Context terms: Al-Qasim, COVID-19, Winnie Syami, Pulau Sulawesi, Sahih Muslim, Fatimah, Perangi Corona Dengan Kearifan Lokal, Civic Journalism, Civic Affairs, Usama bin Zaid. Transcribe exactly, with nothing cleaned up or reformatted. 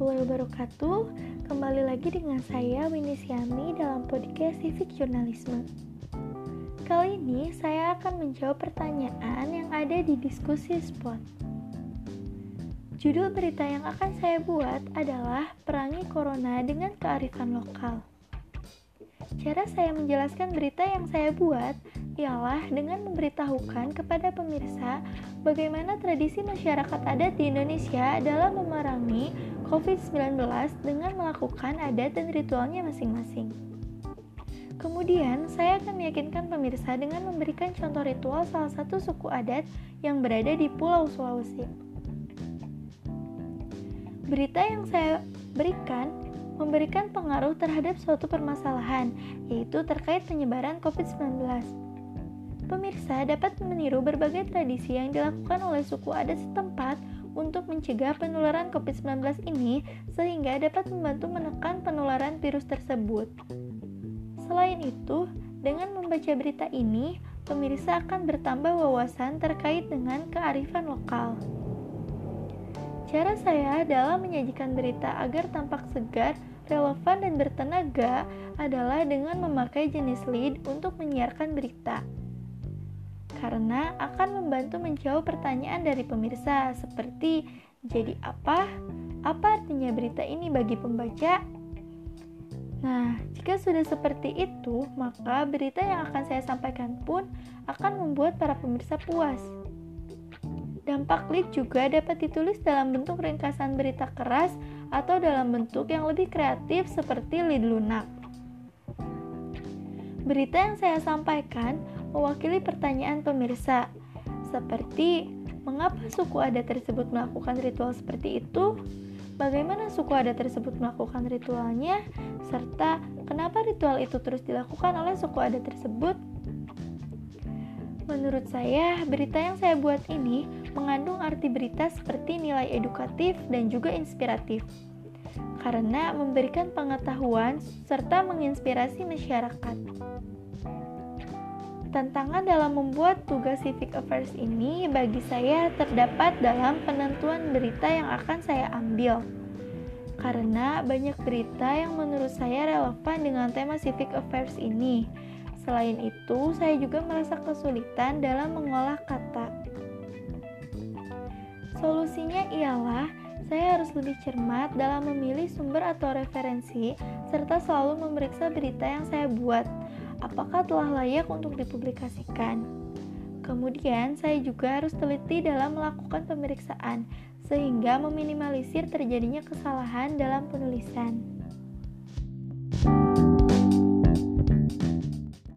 warahmatullahi wabarakatuh. Kembali lagi dengan saya Winnie Syami dalam podcast Civic Journalism. Kali ini saya akan menjawab pertanyaan yang ada di diskusi spot. Judul berita yang akan saya buat adalah Perangi Corona dengan Kearifan Lokal. Cara saya menjelaskan berita yang saya buat ialah dengan memberitahukan kepada pemirsa bagaimana tradisi masyarakat adat di Indonesia dalam memerangi covid sembilan belas dengan melakukan adat dan ritualnya masing-masing. Kemudian, saya akan meyakinkan pemirsa dengan memberikan contoh ritual salah satu suku adat yang berada di Pulau Sulawesi. Berita yang saya berikan memberikan pengaruh terhadap suatu permasalahan, yaitu terkait penyebaran covid sembilan belas. Pemirsa dapat meniru berbagai tradisi yang dilakukan oleh suku adat setempat untuk mencegah penularan covid sembilan belas ini sehingga dapat membantu menekan penularan virus tersebut. Selain itu, dengan membaca berita ini, pemirsa akan bertambah wawasan terkait dengan kearifan lokal. Cara saya dalam menyajikan berita agar tampak segar, relevan, dan bertenaga adalah dengan memakai jenis lead untuk menyiarkan berita. Karena akan membantu menjawab pertanyaan dari pemirsa seperti, jadi apa? Apa artinya berita ini bagi pembaca? Nah, jika sudah seperti itu, maka berita yang akan saya sampaikan pun akan membuat para pemirsa puas. Dampak lead juga dapat ditulis dalam bentuk ringkasan berita keras atau dalam bentuk yang lebih kreatif seperti lead lunak. Berita yang saya sampaikan mewakili pertanyaan pemirsa, seperti mengapa suku adat tersebut melakukan ritual seperti itu, bagaimana suku adat tersebut melakukan ritualnya, serta kenapa ritual itu terus dilakukan oleh suku adat tersebut. Menurut saya, berita yang saya buat ini mengandung arti berita seperti nilai edukatif dan juga inspiratif, karena memberikan pengetahuan serta menginspirasi masyarakat. Tantangan dalam membuat tugas Civic Affairs ini bagi saya terdapat dalam penentuan berita yang akan saya ambil, karena banyak berita yang menurut saya relevan dengan tema Civic Affairs ini. Selain itu, saya juga merasa kesulitan dalam mengolah kata. Solusinya ialah saya harus lebih cermat dalam memilih sumber atau referensi, serta selalu memeriksa berita yang saya buat, apakah telah layak untuk dipublikasikan. Kemudian, saya juga harus teliti dalam melakukan pemeriksaan, sehingga meminimalisir terjadinya kesalahan dalam penulisan.